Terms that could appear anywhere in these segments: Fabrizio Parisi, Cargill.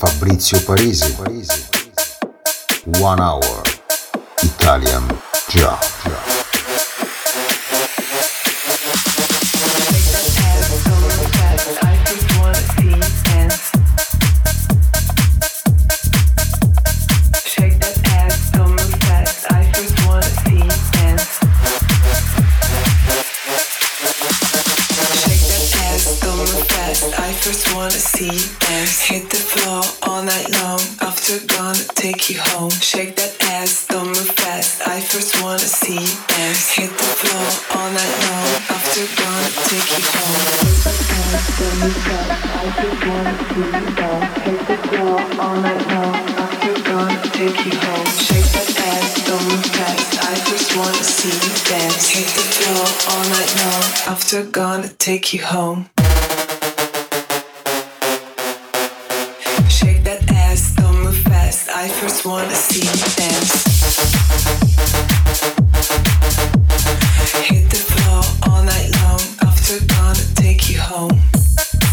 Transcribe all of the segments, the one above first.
Fabrizio Parisi. One Hour Italian Job. Hit the floor all night long. After gonna take you home. Shake that ass, don't move fast. I first wanna see you dance. Hit the floor all night long. After gonna take you home. Shake that ass, don't move fast. I first wanna see you dance. Hit the floor all night long. After gonna take you home. Shake that ass, don't move fast. I first wanna see you dance. Hit the floor all night long. After gonna take you home. Shake that ass, don't move fast. I first wanna see you dance.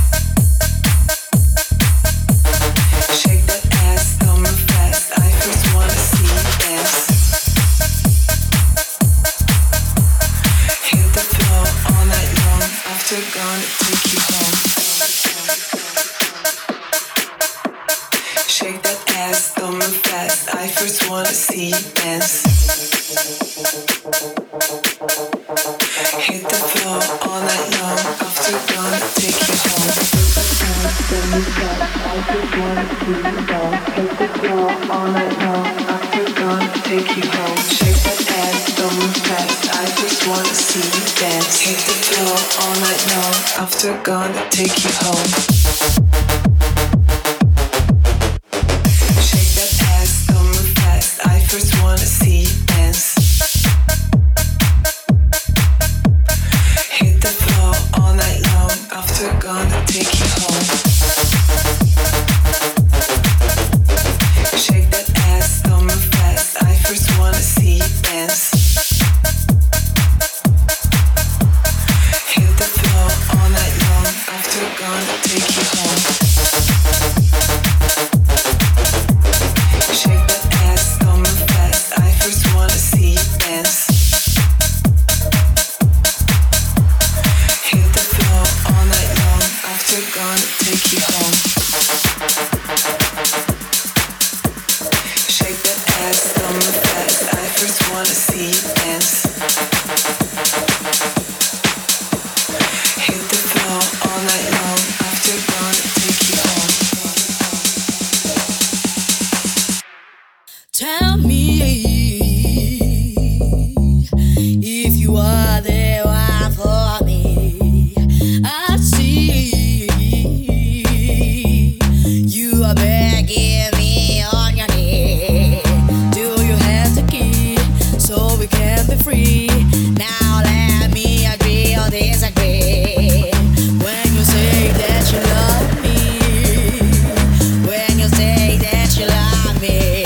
Hit the floor all night long. After gonna take you home. Shake that ass, don't move fast. I first wanna see you dance. Hit the floor all night long. After gonna take you home. Shake that ass, don't move fast. I first wanna see you dance. Hit the floor all night long. After gonna take you home. Don't move fast. I first wanna see you dance. Hit the floor all night long. After gonna take you home. Shake that ass, don't move fast. I first wanna see you dance. Hit the floor all night long. After gonna take you home. Ooh.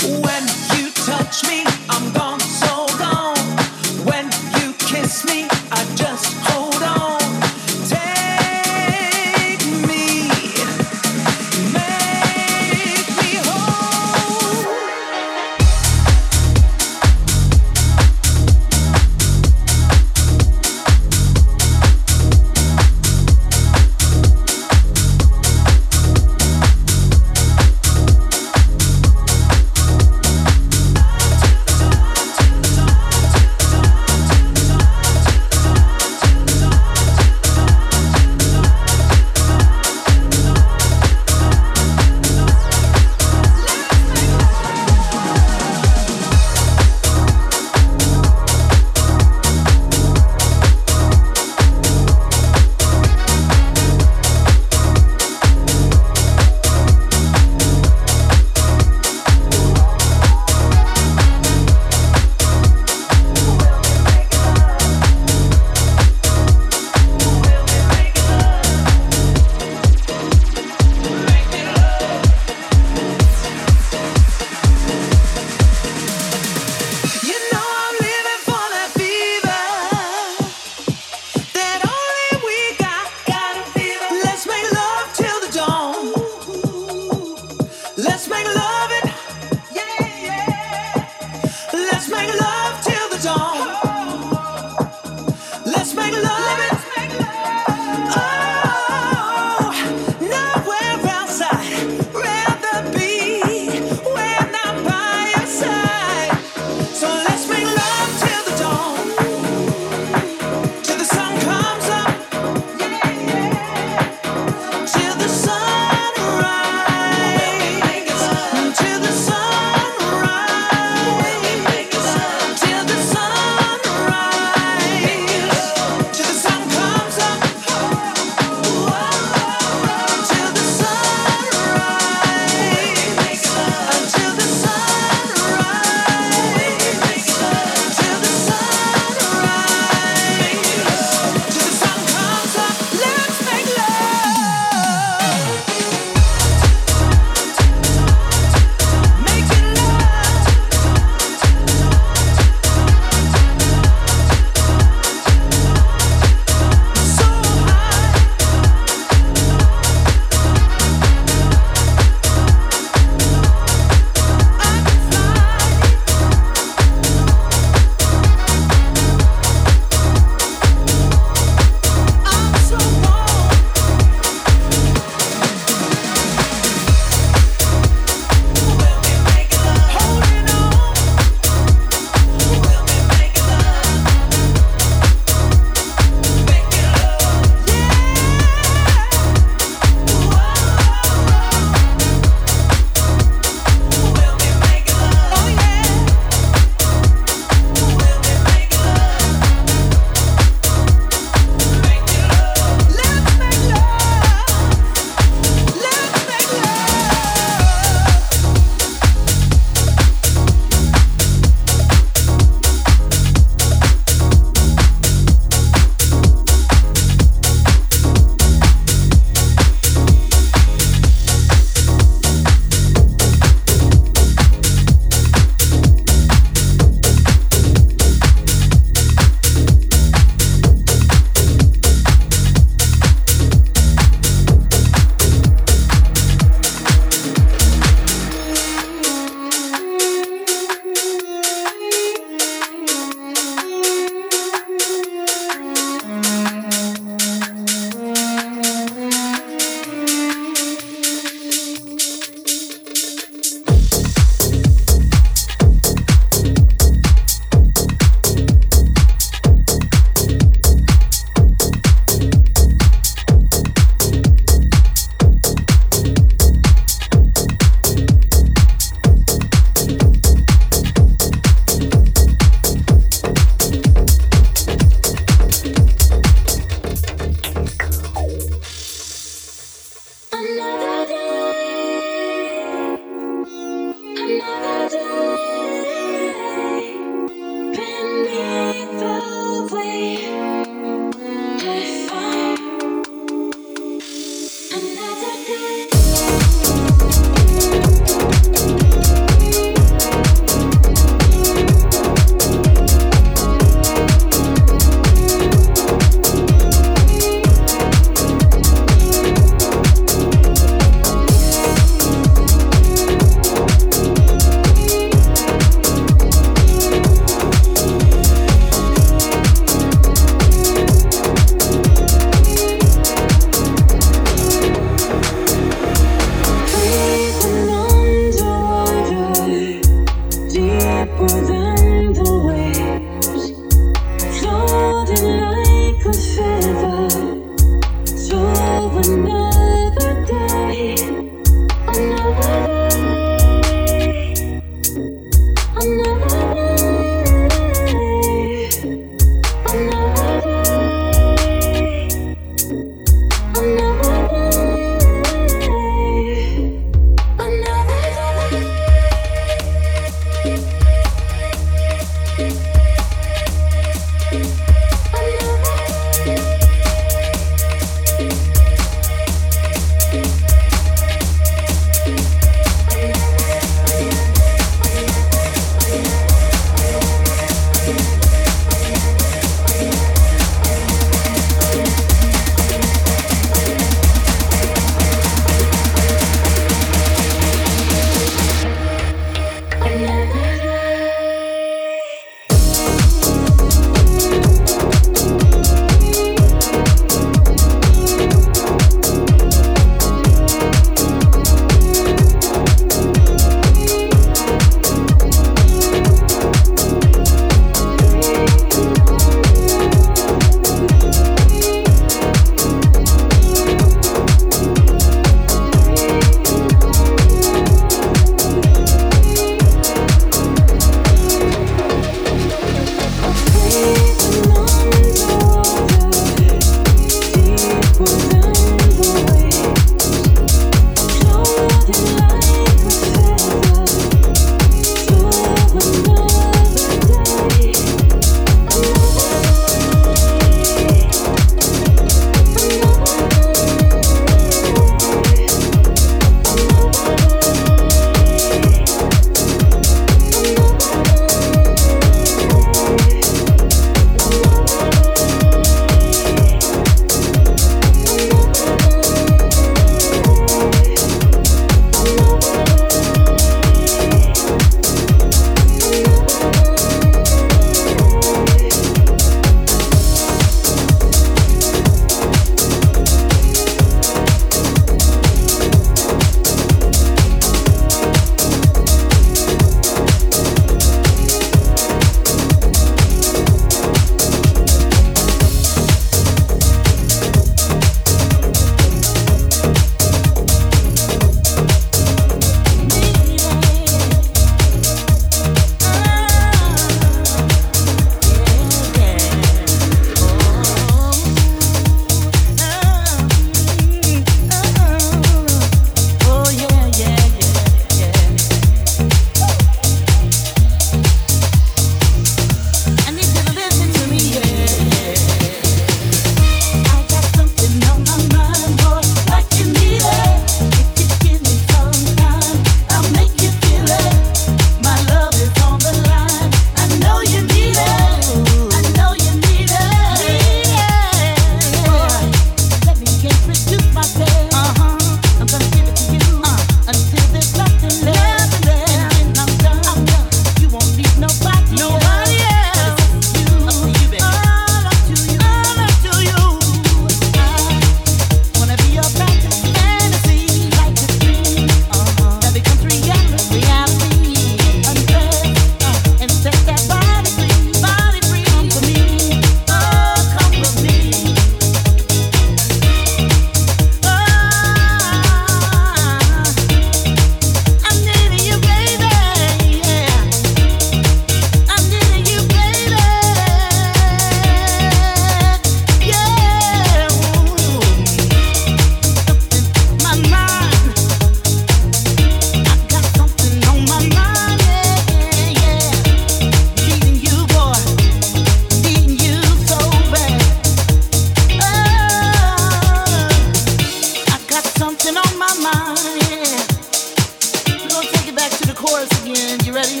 ready?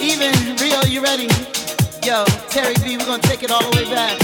Even Rio, you ready? Yo, Terry B, we're gonna take it all the way back.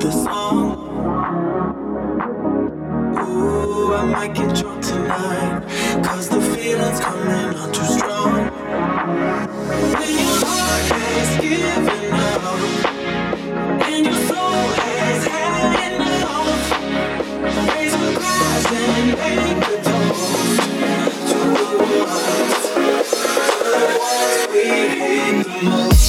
the song. Ooh, I might get drunk tonight, 'cause the feeling's coming on too strong. When your heart has given up and your soul has had enough, raise your glass and make a toast to the ones we hate the most.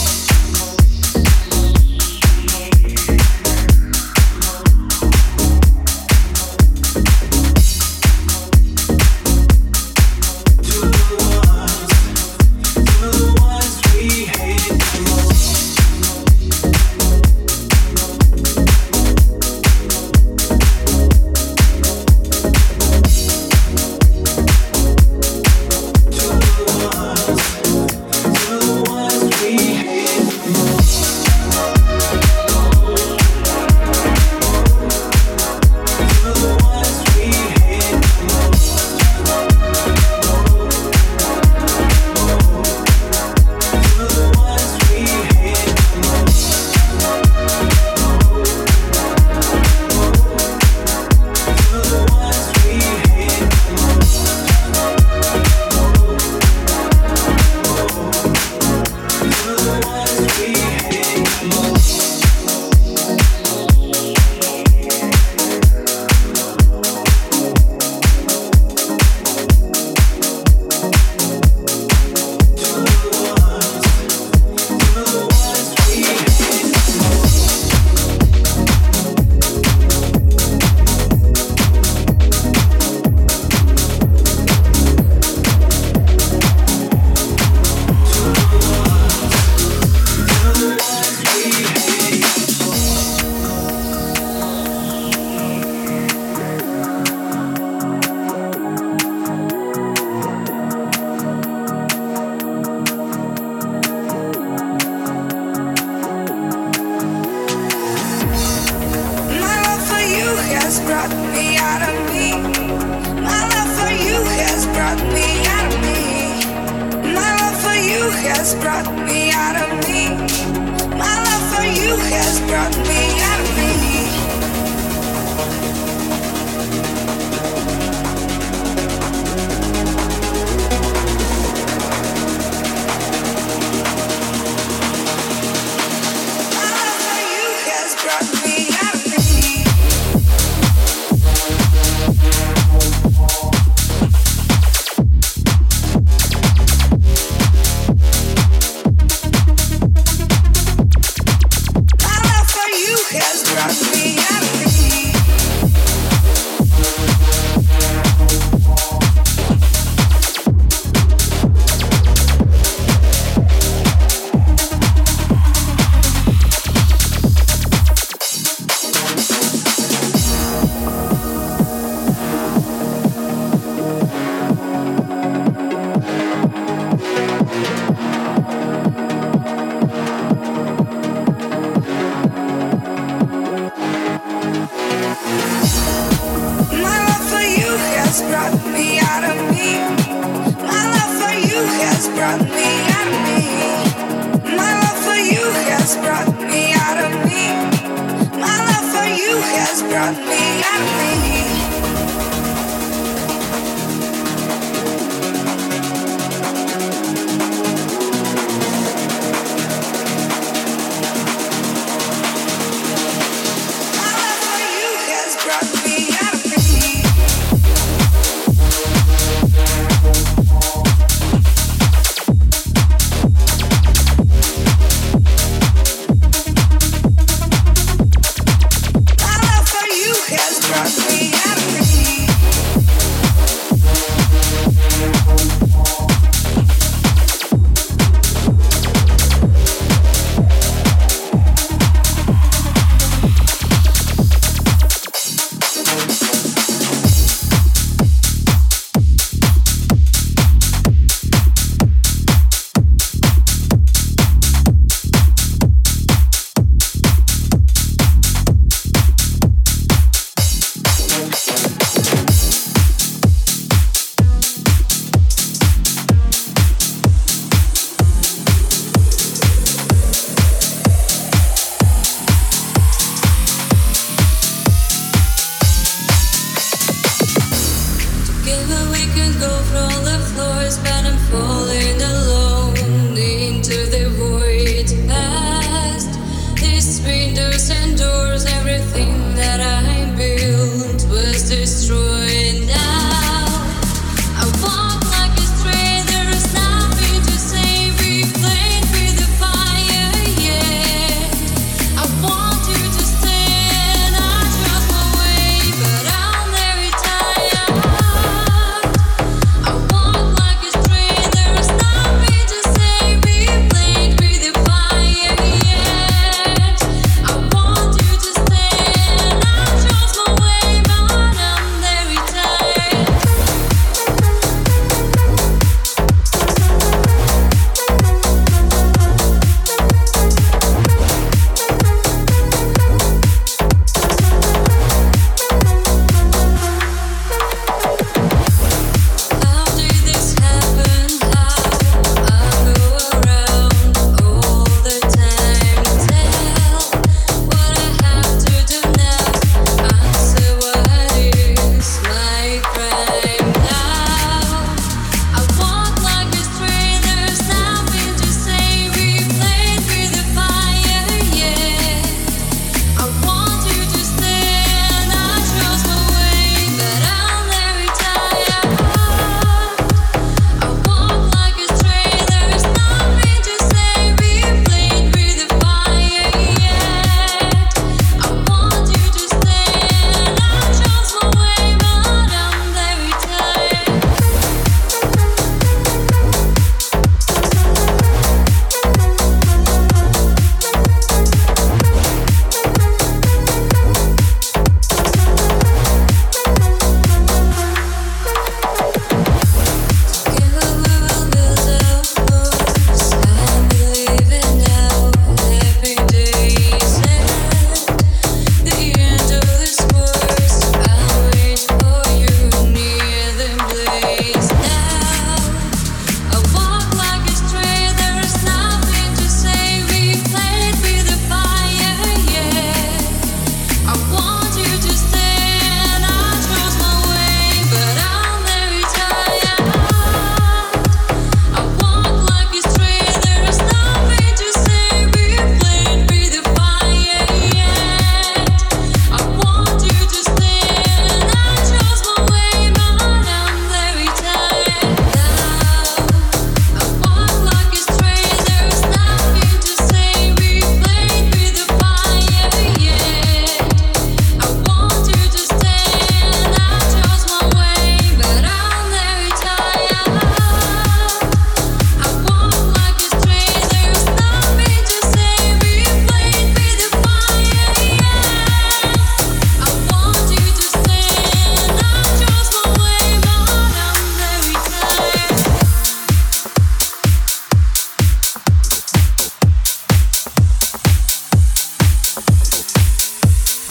Brought me out of me.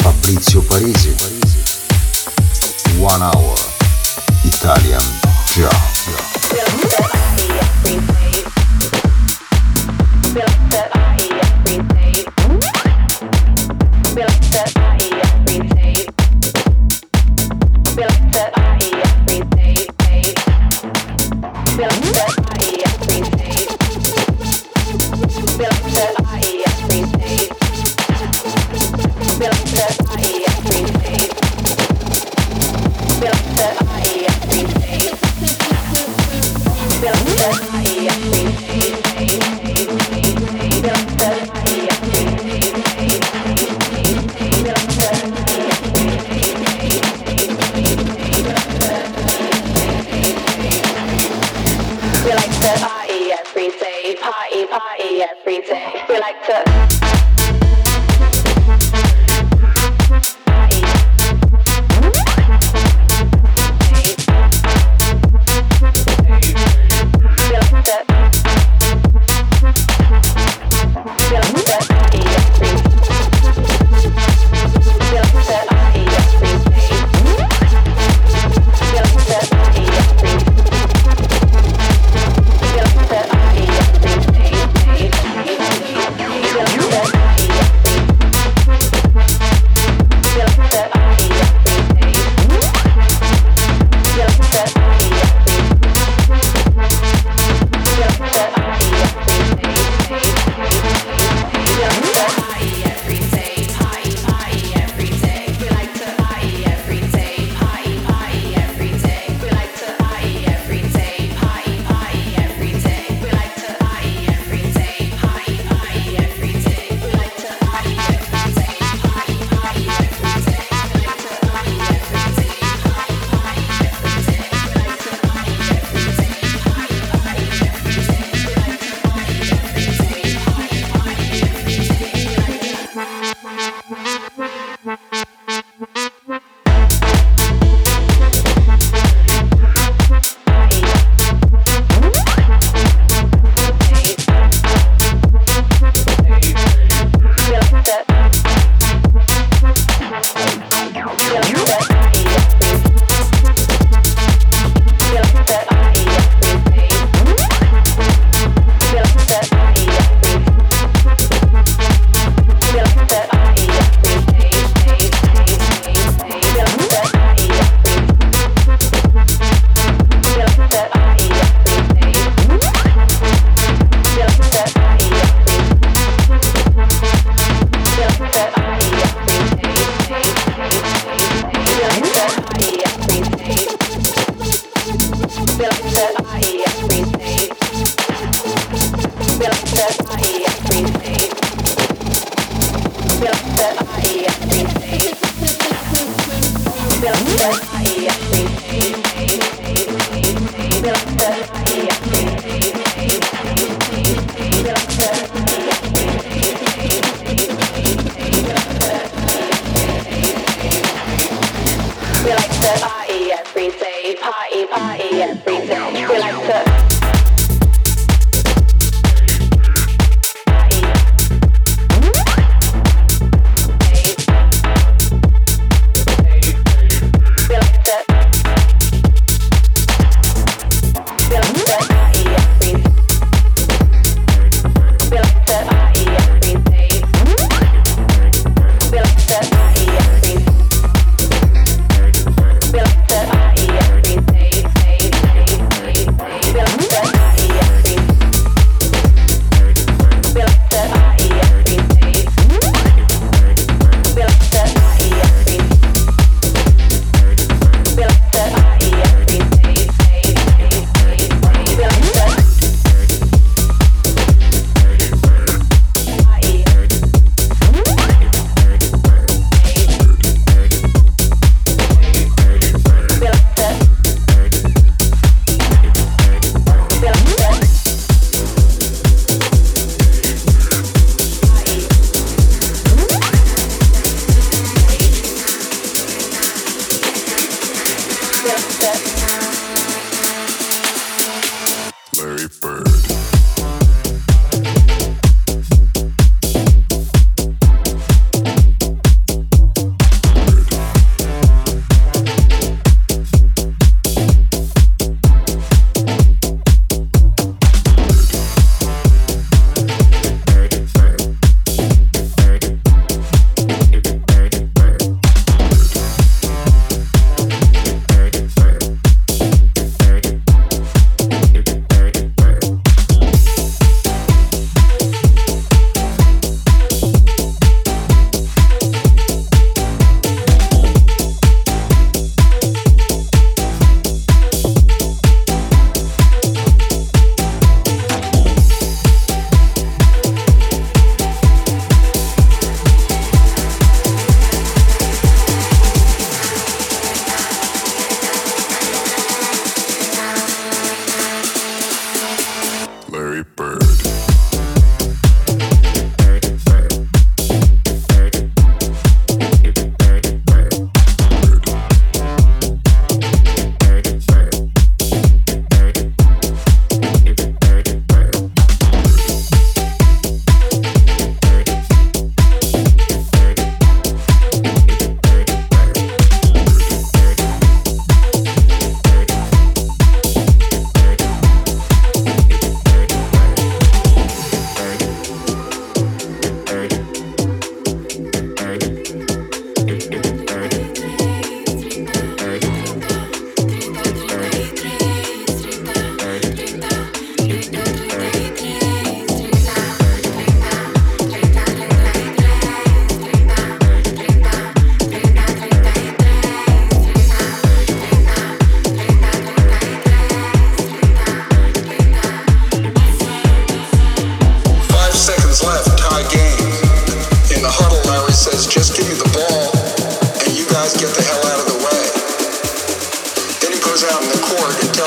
Fabrizio Parisi, 1 hour Italian Job. We like to party every day, party, party every day. We like to party, party every day. We like to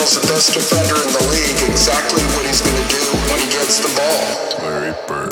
tells the best defender in the league exactly what he's going to do when he gets the ball. Larry Bird.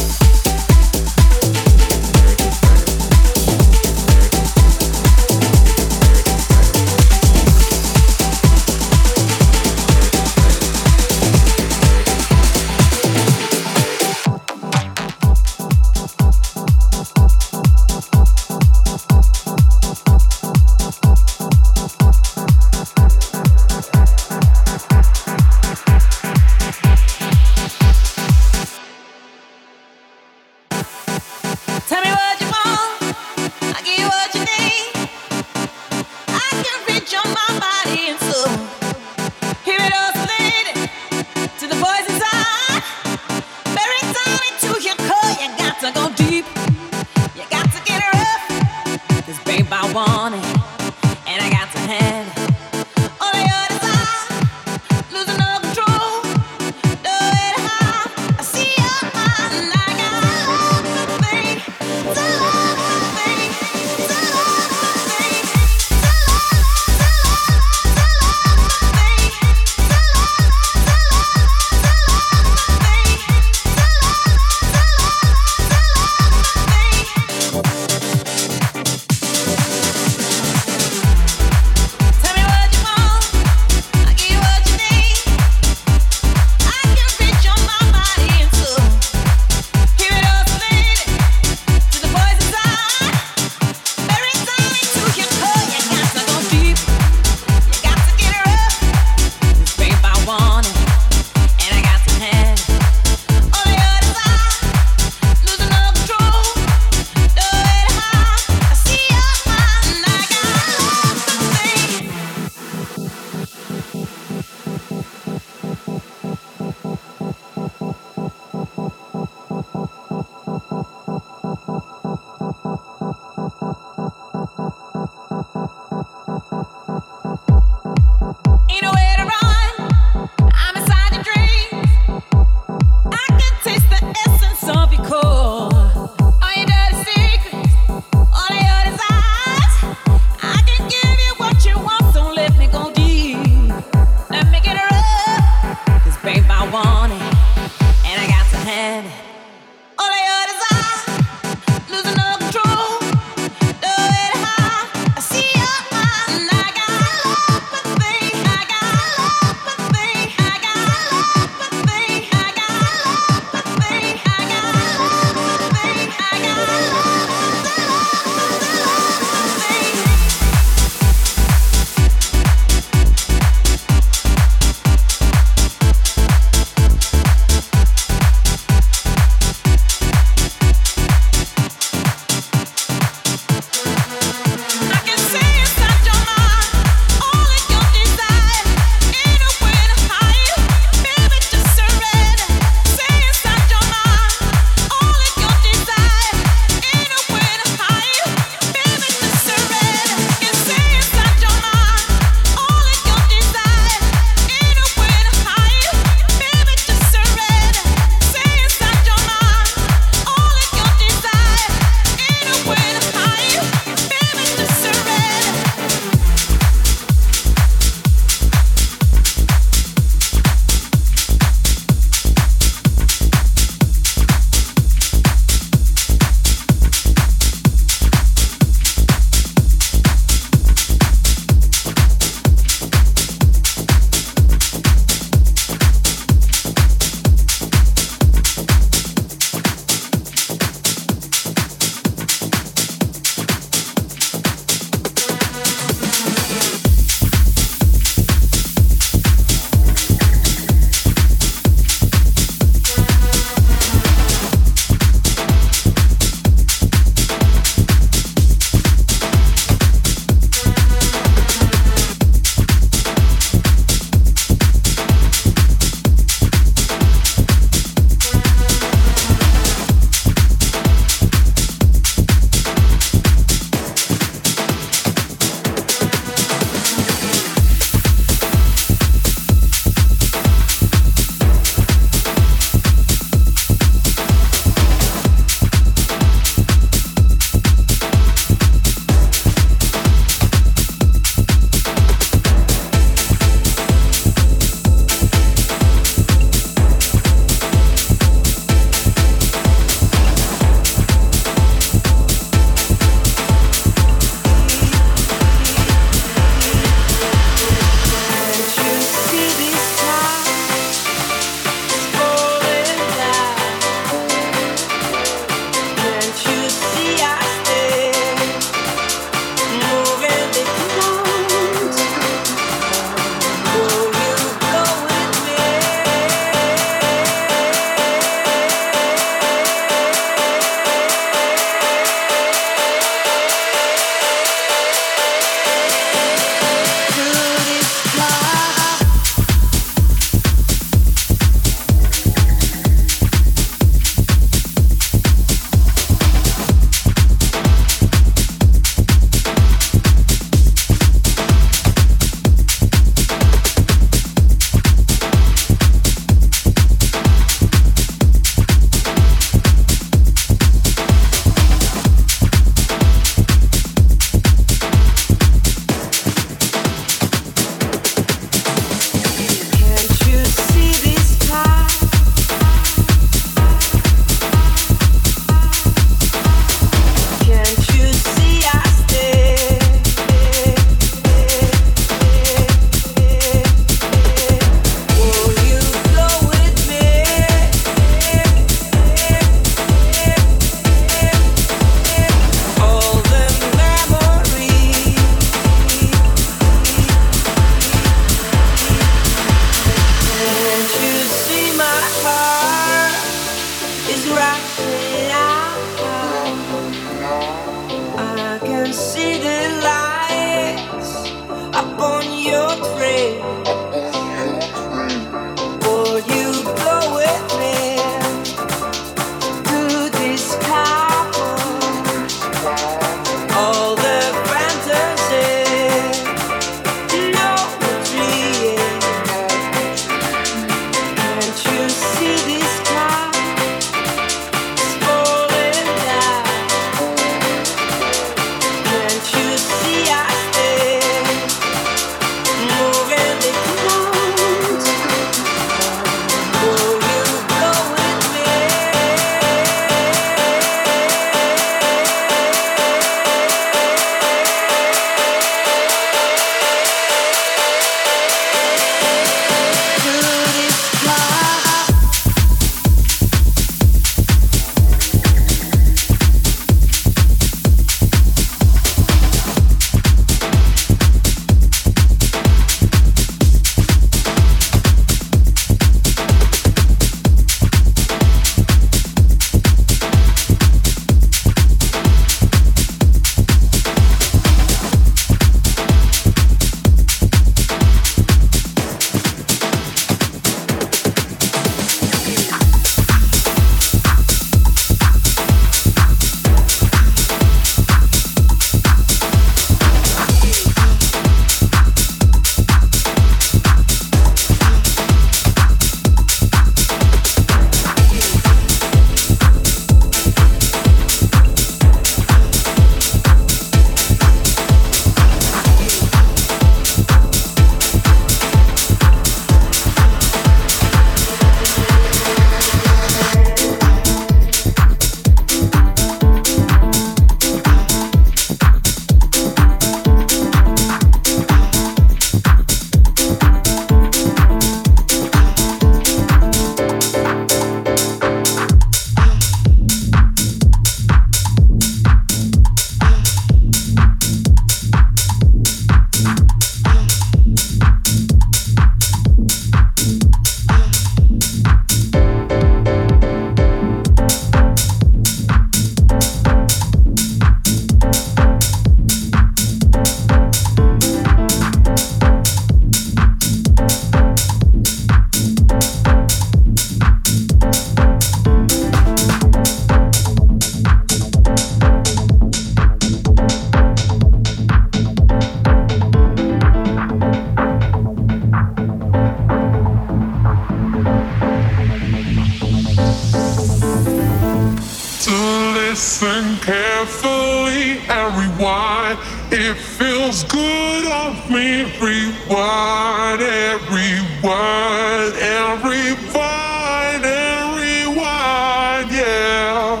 It feels good off me, rewind and rewind and rewind and rewind, yeah.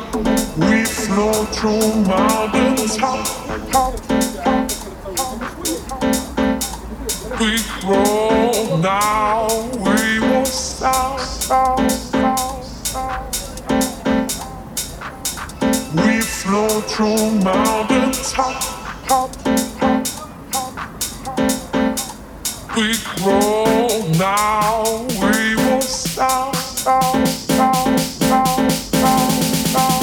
We flow through mountains, we grow now, we will stop, stop, stop, stop. We flow through mountains, we grow now, we will stop, stop, stop, stop, stop, stop, stop.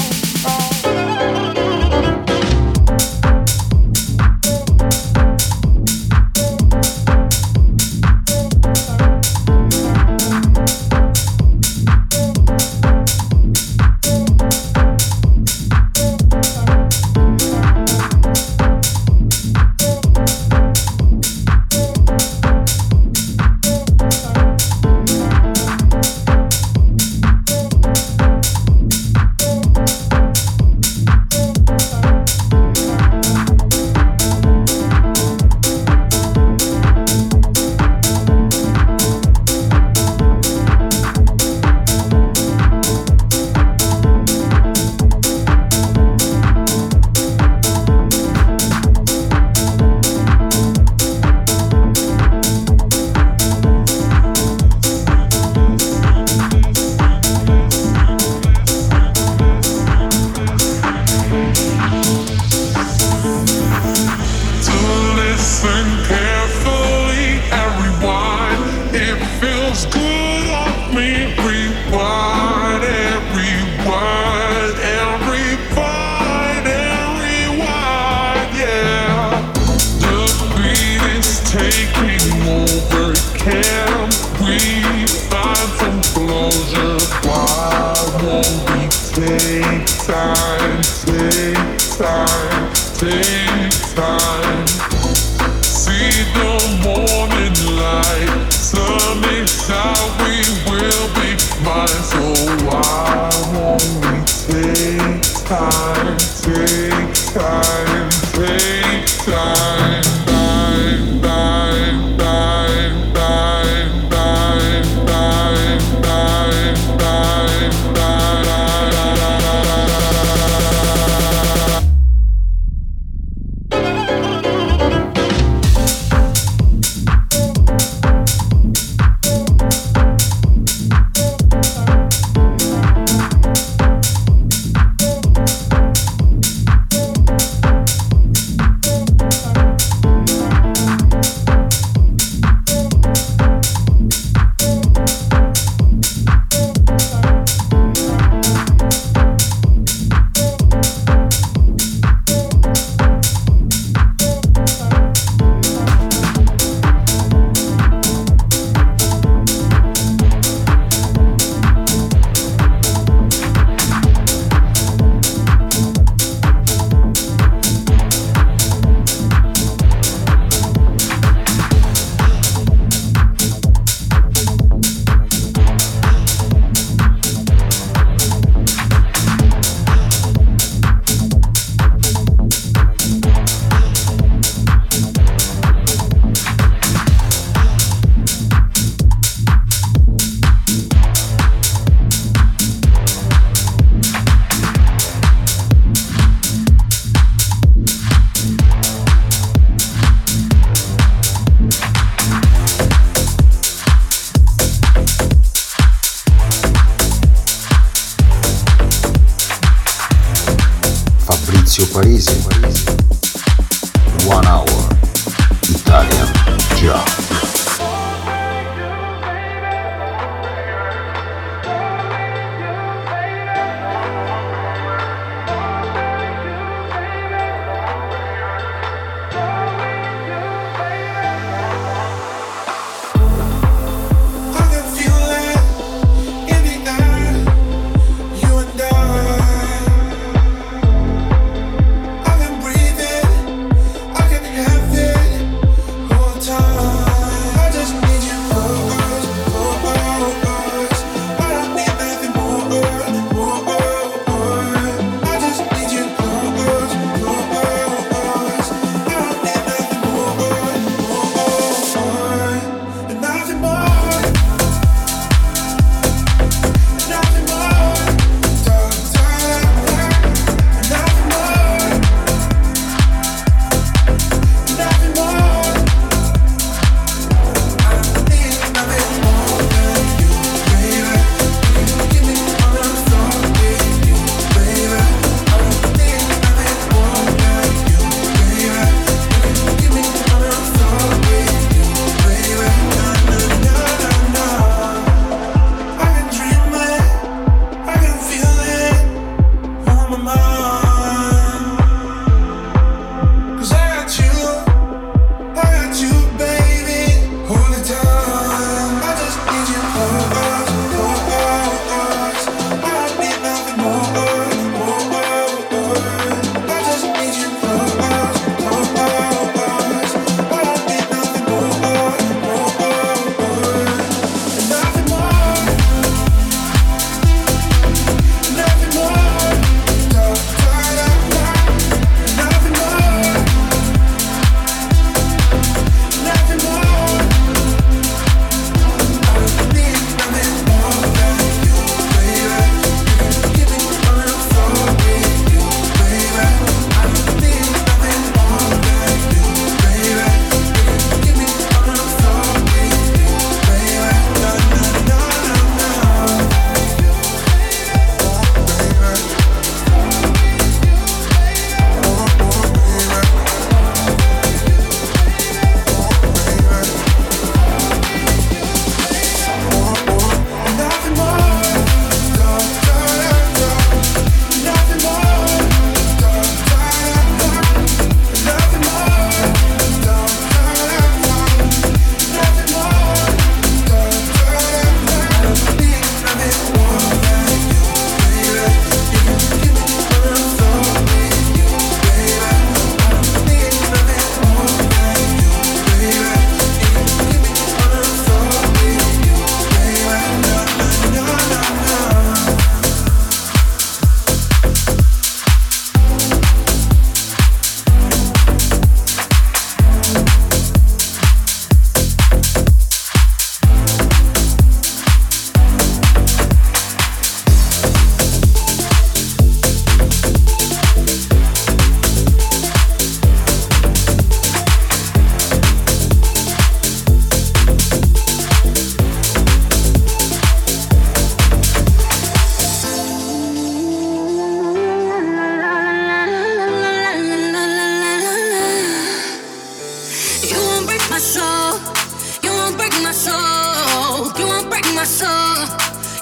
soul.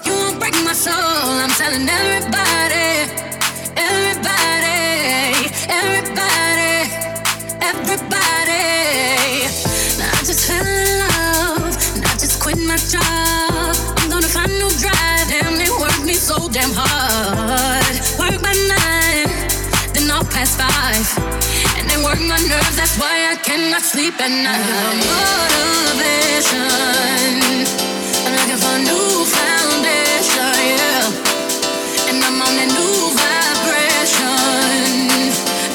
You won't break my soul. I'm telling everybody. I just fell in love, and I just quit my job. I'm gonna find new drive. Damn, they worked me so damn hard. Work by 9, then I'll pass 5. And they work my nerves, that's why I cannot sleep at night. I got motivation, I'm looking for a new foundation, yeah. And I'm on a new vibration,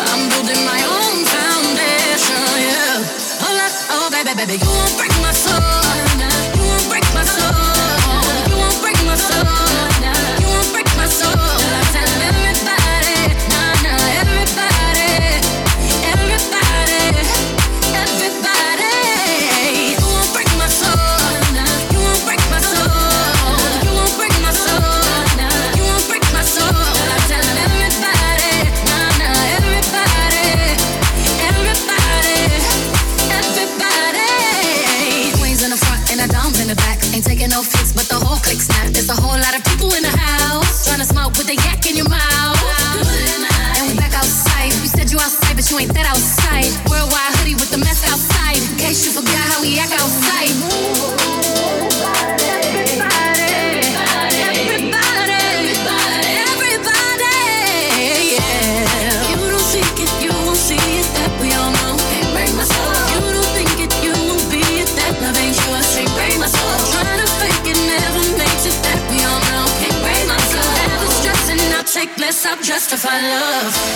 I'm building my own foundation, yeah. Hold up, oh baby, you won't break my soul. You won't break my soul. You won't break my soul. You won't break my soul. I tell everybody, nah, everybody. No fix, but the whole click snap. There's a whole lot of people in the house trying to smoke with a yak in your mouth. And we back outside. You said you outside, but you ain't that outside. Worldwide hoodie with the mess outside. In case you forgot how we act outside. Everybody, yeah. You don't think it, you won't see it. That we all know. Can't break my soul. You don't think it, you won't be it. That love ain't yours. Can't break my soul. Take less, I'll justify love.